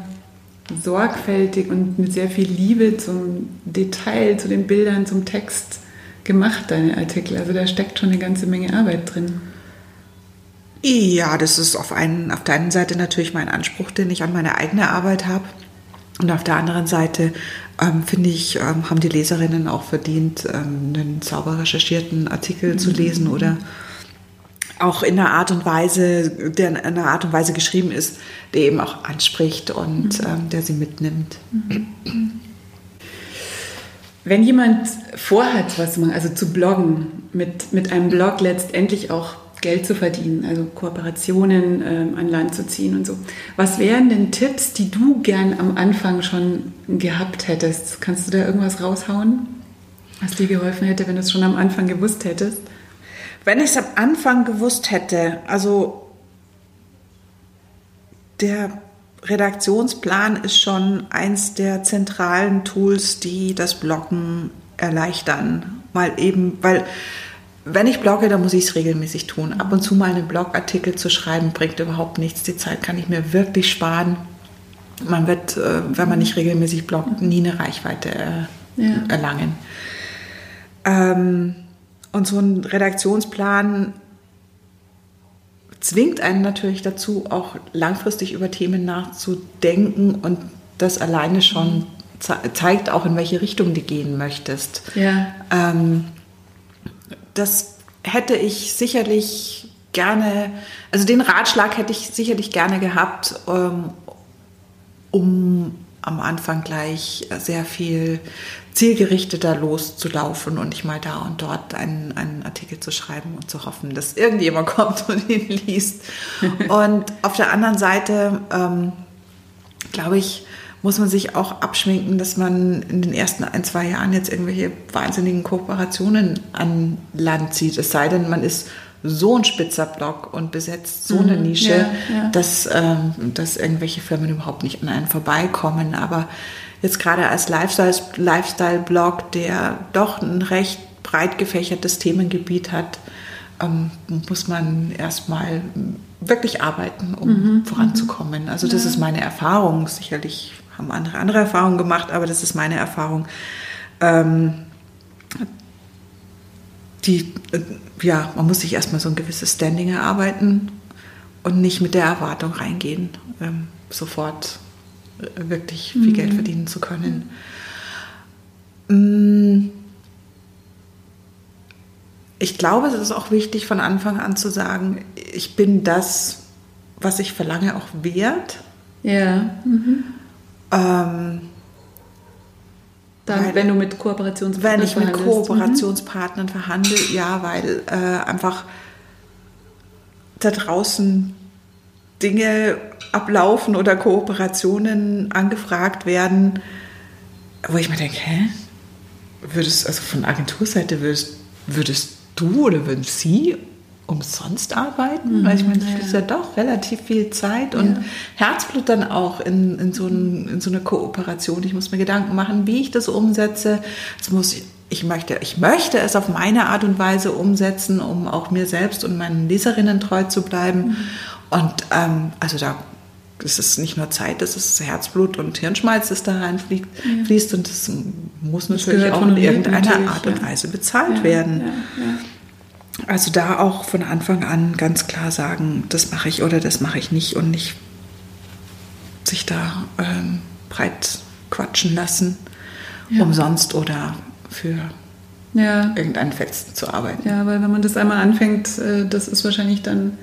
sorgfältig und mit sehr viel Liebe zum Detail, zu den Bildern, zum Text gemacht, deine Artikel. Also da steckt schon eine ganze Menge Arbeit drin. Ja, das ist auf, einen, auf der einen Seite natürlich mein Anspruch, den ich an meine eigene Arbeit habe. Und auf der anderen Seite, ähm, finde ich, ähm, haben die Leserinnen auch verdient, ähm, einen sauber recherchierten Artikel mhm. zu lesen oder auch in einer Art und Weise, der in einer Art und Weise geschrieben ist, der eben auch anspricht und mhm. ähm, der sie mitnimmt. Mhm. Wenn jemand vorhat, was zu machen, also zu bloggen, mit, mit einem Blog letztendlich auch Geld zu verdienen, also Kooperationen ähm, an Land zu ziehen und so. Was wären denn Tipps, die du gern am Anfang schon gehabt hättest? Kannst du da irgendwas raushauen, was dir geholfen hätte, wenn du es schon am Anfang gewusst hättest? Wenn ich es am Anfang gewusst hätte, also der Redaktionsplan ist schon eins der zentralen Tools, die das Bloggen erleichtern. Mal eben, weil wenn ich blogge, dann muss ich es regelmäßig tun. Ab und zu mal einen Blogartikel zu schreiben, bringt überhaupt nichts. Die Zeit kann ich mir wirklich sparen. Man wird, äh, wenn man nicht regelmäßig bloggt, nie eine Reichweite äh, ja. erlangen. Ähm, und so ein Redaktionsplan zwingt einen natürlich dazu, auch langfristig über Themen nachzudenken. Und das alleine schon ze- zeigt auch, in welche Richtung du gehen möchtest. Ja. Ähm, Das hätte ich sicherlich gerne, also den Ratschlag hätte ich sicherlich gerne gehabt, um am Anfang gleich sehr viel zielgerichteter loszulaufen und nicht mal da und dort einen, einen Artikel zu schreiben und zu hoffen, dass irgendjemand kommt und ihn liest. Und auf der anderen Seite, ähm, glaube ich, muss man sich auch abschminken, dass man in den ersten ein, zwei Jahren jetzt irgendwelche wahnsinnigen Kooperationen an Land zieht. Es sei denn, man ist so ein spitzer Blog und besetzt so eine Nische, ja, ja. Dass, ähm, dass irgendwelche Firmen überhaupt nicht an einen vorbeikommen. Aber jetzt gerade als Lifestyle-Blog, der doch ein recht breit gefächertes Themengebiet hat, ähm, muss man erstmal wirklich arbeiten, um mhm. voranzukommen. Also das ja. ist meine Erfahrung. Sicherlich haben andere andere Erfahrungen gemacht, aber das ist meine Erfahrung. Ähm, die, äh, ja, man muss sich erstmal so ein gewisses Standing erarbeiten und nicht mit der Erwartung reingehen, ähm, sofort äh, wirklich viel mhm. Geld verdienen zu können. Mhm. Ich glaube, es ist auch wichtig, von Anfang an zu sagen, ich bin das, was ich verlange, auch wert. Ja. Mhm. Ähm, Dann, weil, wenn du mit Kooperationspartnern Wenn ich mit Kooperationspartnern mhm. verhandle, ja, weil äh, einfach da draußen Dinge ablaufen oder Kooperationen angefragt werden, wo ich mir denke, hä? Würdest, also von Agenturseite würdest, würdest du oder würden sie umsonst arbeiten? Mhm, Weil ich meine, das ist ja doch relativ viel Zeit und ja. Herzblut dann auch in, in, so ein, in so eine Kooperation. Ich muss mir Gedanken machen, wie ich das umsetze. Das muss ich, ich, möchte, ich möchte es auf meine Art und Weise umsetzen, um auch mir selbst und meinen Leserinnen treu zu bleiben. Mhm. Und ähm, also da ist es nicht nur Zeit, das ist Herzblut und Hirnschmalz, das da reinfließt. Ja. Und das muss das natürlich auch in irgendeiner Art und Weise bezahlt ja. werden. Ja, ja. Also da auch von Anfang an ganz klar sagen, das mache ich oder das mache ich nicht und nicht sich da ähm, breit quatschen lassen, ja. umsonst oder für ja. irgendeinen Fetzen zu arbeiten. Ja, weil wenn man das einmal anfängt, das ist wahrscheinlich dann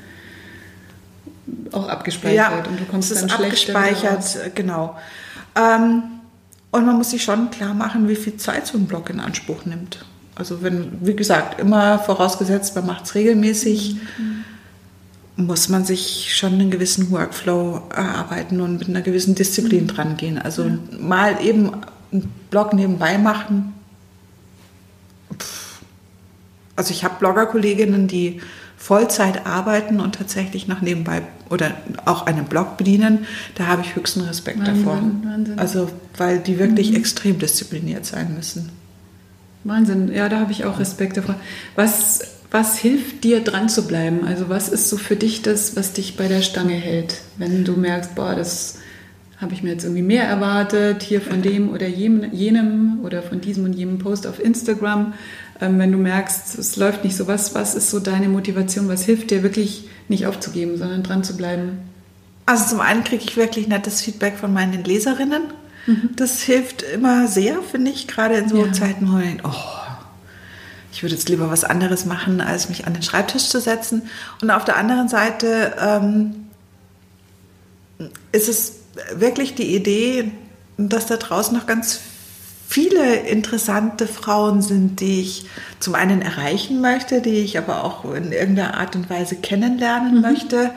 auch abgespeichert ja, und du kommst dann schlecht raus. Es ist abgespeichert, genau. Ähm, und man muss sich schon klar machen, wie viel Zeit so ein Blog in Anspruch nimmt. Also wenn, wie gesagt, immer vorausgesetzt, man macht es regelmäßig, mhm. muss man sich schon einen gewissen Workflow erarbeiten und mit einer gewissen Disziplin mhm. dran gehen. Also ja. mal eben einen Blog nebenbei machen. Pff. Also ich habe Bloggerkolleginnen, die Vollzeit arbeiten und tatsächlich noch nebenbei oder auch einen Blog bedienen, da habe ich höchsten Respekt Wahnsinn, davor. Wahnsinn. Also, weil die wirklich mhm. extrem diszipliniert sein müssen. Wahnsinn, ja, da habe ich auch Respekt davor. Was, was hilft dir, dran zu bleiben? Also, was ist so für dich das, was dich bei der Stange hält? Wenn du merkst, boah, das habe ich mir jetzt irgendwie mehr erwartet, hier von dem oder jenem oder von diesem und jenem Post auf Instagram. Ähm, wenn du merkst, es läuft nicht so, was, was ist so deine Motivation? Was hilft dir wirklich, nicht aufzugeben, sondern dran zu bleiben? Also zum einen kriege ich wirklich nettes Feedback von meinen Leserinnen. Mhm. Das hilft immer sehr, finde ich, gerade in so ja. Zeiten, wo ich denke, oh, ich würde jetzt lieber was anderes machen, als mich an den Schreibtisch zu setzen. Und auf der anderen Seite ähm, ist es wirklich die Idee, dass da draußen noch ganz viele interessante Frauen sind, die ich zum einen erreichen möchte, die ich aber auch in irgendeiner Art und Weise kennenlernen mhm. möchte,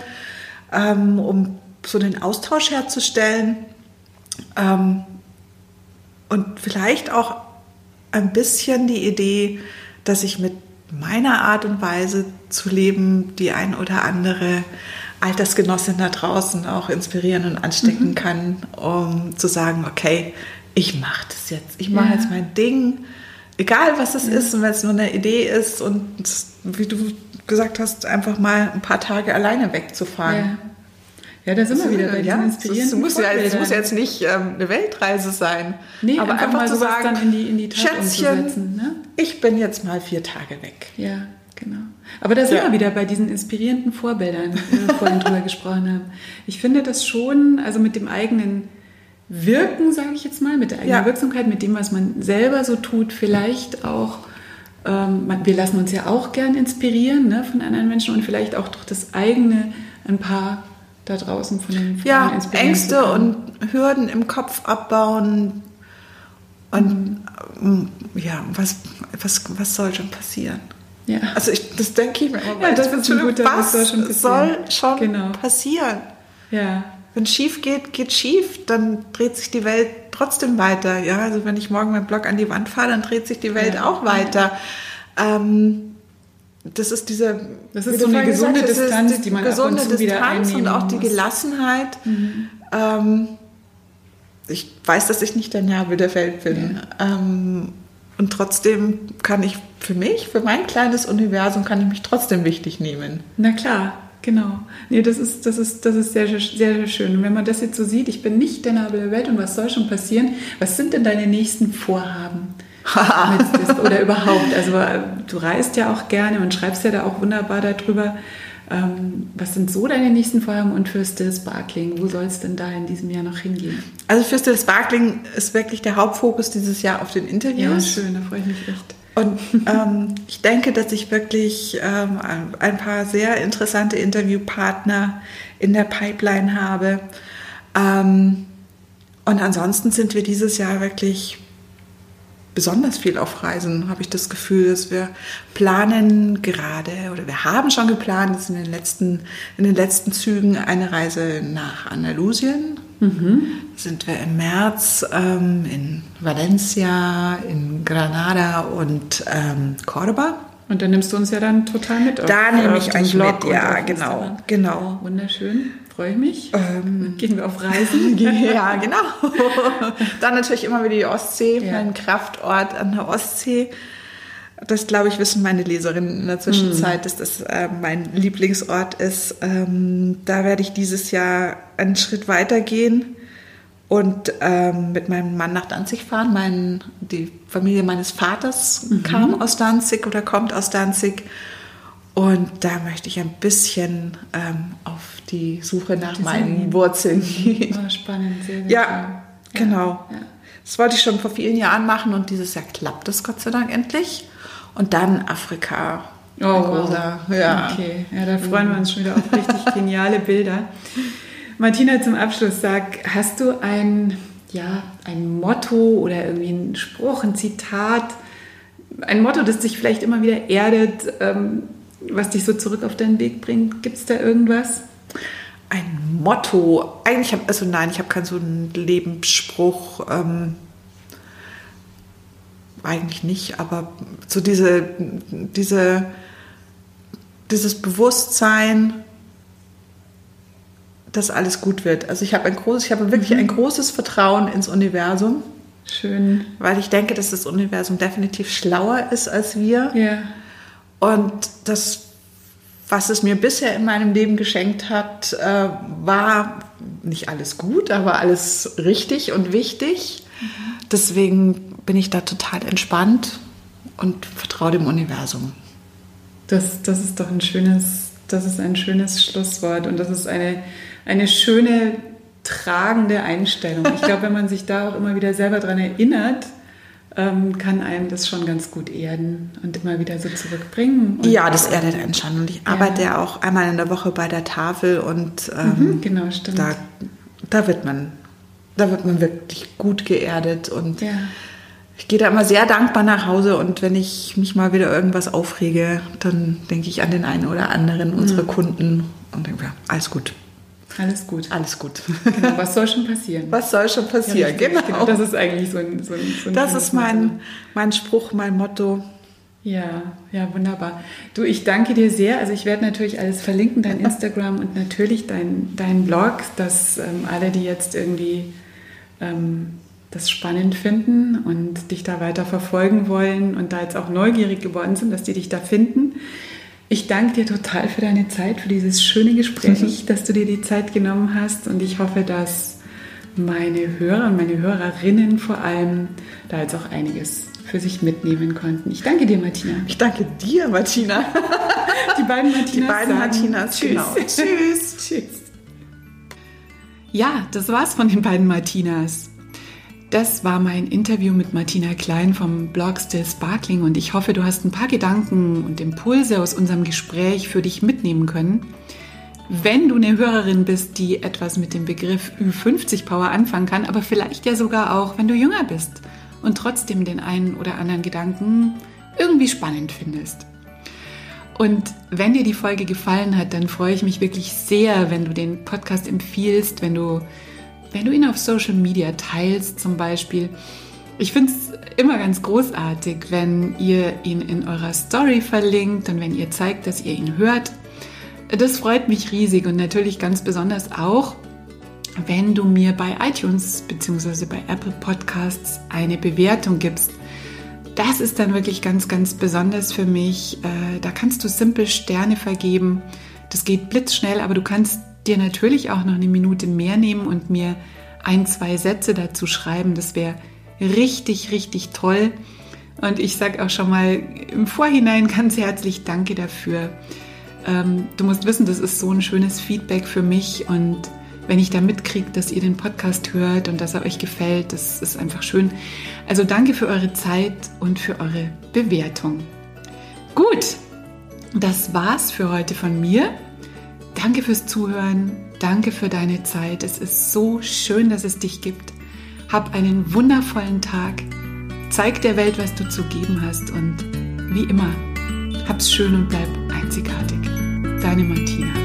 ähm, um so einen Austausch herzustellen ähm, und vielleicht auch ein bisschen die Idee, dass ich mit meiner Art und Weise zu leben, die ein oder andere Altersgenossin da draußen auch inspirieren und anstecken mhm. kann, um zu sagen, okay, ich mache das jetzt, ich mache ja. jetzt mein Ding, egal was es ja. ist und wenn es nur eine Idee ist und wie du gesagt hast, einfach mal ein paar Tage alleine wegzufahren. Ja, ja da sind das wir wieder bei ja, inspirierenden muss ja, Es muss jetzt nicht ähm, eine Weltreise sein, nee, aber einfach, einfach mal zu sagen, dann in die, in die Tat umzusetzen, ne? Ich bin jetzt mal vier Tage weg. Ja, genau. Aber da sind ja. wir wieder bei diesen inspirierenden Vorbildern, wo wir vorhin drüber gesprochen haben. Ich finde das schon, also mit dem eigenen Wirken, sage ich jetzt mal, mit der eigenen ja. Wirksamkeit, mit dem, was man selber so tut, vielleicht auch, ähm, man, wir lassen uns ja auch gern inspirieren, ne, von anderen Menschen und vielleicht auch durch das eigene ein paar da draußen von den Frauen ja, inspirieren. Ja, Ängste und Hürden im Kopf abbauen und mhm. ja, was, was, was soll schon passieren? Ja. Also ich, das denke ich mir immer. Ja, das ist ein guter, was soll schon passieren? Soll schon genau. passieren? Ja. Wenn es schief geht, geht schief, dann dreht sich die Welt trotzdem weiter. Ja, also wenn ich morgen meinen Blog an die Wand fahre, dann dreht sich die Welt ja. auch weiter. Ja. Ähm, das ist diese, das ist so eine gesunde gesagt, Distanz, die, die man gesunde ab und zu Distanz wieder einnehmen und auch die Gelassenheit. Mhm. Ähm, ich weiß, dass ich nicht der Nabel der Welt bin. Ja. Ähm, und trotzdem kann ich für mich, für mein kleines Universum, kann ich mich trotzdem wichtig nehmen. Na klar. Genau. Nee, das ist, das ist, das ist sehr, sehr, sehr schön. Und wenn man das jetzt so sieht, ich bin nicht der Nabel der Welt und was soll schon passieren? Was sind denn deine nächsten Vorhaben? Oder überhaupt? Also du reist ja auch gerne und schreibst ja da auch wunderbar darüber. Was sind so deine nächsten Vorhaben und für Still Sparkling? Wo soll es denn da in diesem Jahr noch hingehen? Also für Still Sparkling ist wirklich der Hauptfokus dieses Jahr auf den Interviews. Ja, schön, da freue ich mich echt. Und ähm, ich denke, dass ich wirklich ähm, ein paar sehr interessante Interviewpartner in der Pipeline habe. Ähm, und ansonsten sind wir dieses Jahr wirklich besonders viel auf Reisen, habe ich das Gefühl, dass wir planen gerade, oder wir haben schon geplant, dass in den letzten, in den letzten Zügen eine Reise nach Andalusien. Mhm. Sind wir im März ähm, in Valencia, in Granada und ähm, Córdoba. Und dann nimmst du uns ja dann total mit. Auf, da nehme ich euch mit, ja, genau, genau. Oh, wunderschön, freue ich mich. Ähm, Gehen wir auf Reisen. Ja, genau. Dann natürlich immer wieder die Ostsee, ja. mein Kraftort an der Ostsee. Das, glaube ich, wissen meine Leserinnen in der Zwischenzeit, hm. dass das äh, mein Lieblingsort ist. Ähm, da werde ich dieses Jahr einen Schritt weiter gehen und ähm, mit meinem Mann nach Danzig fahren. Mein, die Familie meines Vaters mhm. kam aus Danzig oder kommt aus Danzig. Und da möchte ich ein bisschen ähm, auf die Suche nach die meinen Wurzeln gehen. Oh, spannend, sehr, sehr ja, ja, genau. Ja. Das wollte ich schon vor vielen Jahren machen und dieses Jahr klappt das Gott sei Dank endlich. Und dann Afrika. Oh, großer, ja. Okay, ja, da freuen wir uns schon wieder auf richtig geniale Bilder. Martina, zum Abschluss, sag, hast du ein, ja, ein Motto oder irgendwie einen Spruch, ein Zitat, ein Motto, das dich vielleicht immer wieder erdet, ähm, was dich so zurück auf deinen Weg bringt? Gibt es da irgendwas? Ein Motto? Eigentlich habe, also nein, ich habe keinen so einen Lebensspruch. Ähm, eigentlich nicht, aber so diese, diese, dieses Bewusstsein, dass alles gut wird. Also ich habe ein großes, ich habe wirklich ein großes Vertrauen ins Universum. Schön. Weil ich denke, dass das Universum definitiv schlauer ist als wir. Ja. Und das, was es mir bisher in meinem Leben geschenkt hat, äh, war nicht alles gut, aber alles richtig und wichtig. Mhm. Deswegen bin ich da total entspannt und vertraue dem Universum. Das, das ist doch ein schönes... Das ist ein schönes Schlusswort und das ist eine, eine schöne, tragende Einstellung. Ich glaube, wenn man sich da auch immer wieder selber dran erinnert, ähm, kann einem das schon ganz gut erden und immer wieder so zurückbringen. Und ja, das erdet einen schon. Und ich arbeite ja auch einmal in der Woche bei der Tafel und ähm, mhm, genau, stimmt. Da, da, wird man, da wird man wirklich gut geerdet und ja. Ich gehe da immer sehr dankbar nach Hause und wenn ich mich mal wieder irgendwas aufrege, dann denke ich an den einen oder anderen unserer Kunden und denke, ja, alles gut. Alles gut. Alles gut. Genau, was soll schon passieren? Was soll schon passieren, ja, genau. genau. Das ist eigentlich so ein... So ein, so ein das ist mein, mein Spruch, mein Motto. Ja, ja, wunderbar. Du, ich danke dir sehr. Also ich werde natürlich alles verlinken, dein Instagram und natürlich dein, dein Blog, dass ähm, alle, die jetzt irgendwie... Ähm, das spannend finden und dich da weiter verfolgen wollen und da jetzt auch neugierig geworden sind, dass die dich da finden. Ich danke dir total für deine Zeit, für dieses schöne Gespräch, dass du dir die Zeit genommen hast und ich hoffe, dass meine Hörer und meine Hörerinnen vor allem da jetzt auch einiges für sich mitnehmen konnten. Ich danke dir, Martina. Ich danke dir, Martina. Die beiden Martinas. Die beiden Martinas, tschüss. Genau. Tschüss. Tschüss. Ja, das war's von den beiden Martinas. Das war mein Interview mit Martina Klein vom Blog Still Sparkling und ich hoffe, du hast ein paar Gedanken und Impulse aus unserem Gespräch für dich mitnehmen können. Wenn du eine Hörerin bist, die etwas mit dem Begriff Ü fünfzig Power anfangen kann, aber vielleicht ja sogar auch, wenn du jünger bist und trotzdem den einen oder anderen Gedanken irgendwie spannend findest. Und wenn dir die Folge gefallen hat, dann freue ich mich wirklich sehr, wenn du den Podcast empfiehlst, wenn du Wenn du ihn auf Social Media teilst zum Beispiel. Ich finde es immer ganz großartig, wenn ihr ihn in eurer Story verlinkt und wenn ihr zeigt, dass ihr ihn hört. Das freut mich riesig und natürlich ganz besonders auch, wenn du mir bei iTunes bzw. bei Apple Podcasts eine Bewertung gibst. Das ist dann wirklich ganz, ganz besonders für mich. Da kannst du simpel Sterne vergeben. Das geht blitzschnell, aber du kannst dir natürlich auch noch eine Minute mehr nehmen und mir ein, zwei Sätze dazu schreiben. Das wäre richtig, richtig toll. Und ich sage auch schon mal im Vorhinein ganz herzlich Danke dafür. Ähm, du musst wissen, das ist so ein schönes Feedback für mich. Und wenn ich da mitkriege, dass ihr den Podcast hört und dass er euch gefällt, das ist einfach schön. Also danke für eure Zeit und für eure Bewertung. Gut, das war's für heute von mir. Danke fürs Zuhören, danke für deine Zeit. Es ist so schön, dass es dich gibt. Hab einen wundervollen Tag. Zeig der Welt, was du zu geben hast. Und wie immer, hab's schön und bleib einzigartig. Deine Martina.